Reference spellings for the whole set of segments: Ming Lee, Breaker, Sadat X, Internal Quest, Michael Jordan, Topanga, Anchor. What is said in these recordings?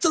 The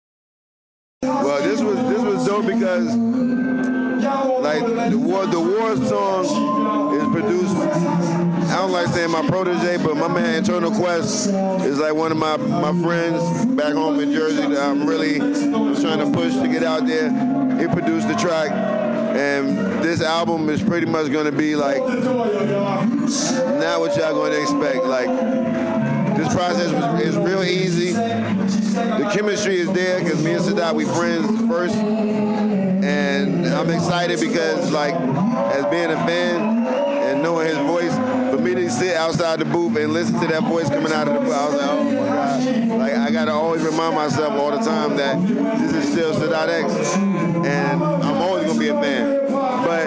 Well, this was dope because... like, the war song is produced, I don't like saying my protege, but my man Internal Quest is like one of my friends back home in Jersey that I'm really trying to push to get out there. He produced the track, and this album is pretty much going to be like, not what y'all going to expect. Like, this process is real easy. The chemistry is there, because me and Sadat, we friends first. And I'm excited because, like, as being a fan and knowing his voice, for me to sit outside the booth and listen to that voice coming out of the booth, I was like, oh my God. Like, I gotta always remind myself all the time that this is still Sadat X, and I'm always gonna be a fan. But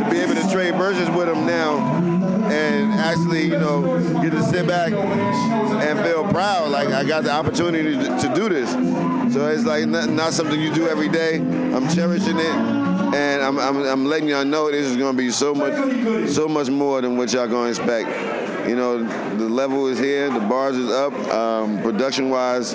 to be able to trade versions with him now, and actually, you know, get to sit back and feel proud. Like, I got the opportunity to do this. So it's like not something you do every day. I'm cherishing it, and I'm letting y'all know this is gonna be so much more than what y'all gonna expect. You know, the level is here, the bars is up. Production-wise,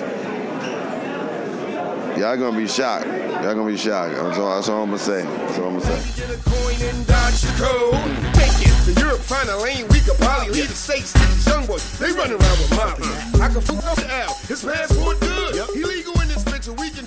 y'all gonna be shocked. Y'all gonna be shocked. That's all I'm gonna say. That's all I'm gonna say. Get a coin and dodge the code. Take it to Europe, find a lane. We could probably leave the states. These young boys, they running around with mobs. I can fool up the out. His passport good. Yep. He legal in this picture. We can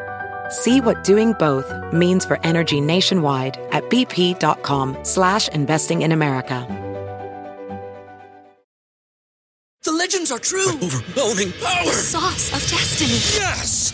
See what doing both means for energy nationwide at bp.com/investing in America. The legends are true. Overwhelming power! The sauce of destiny. Yes!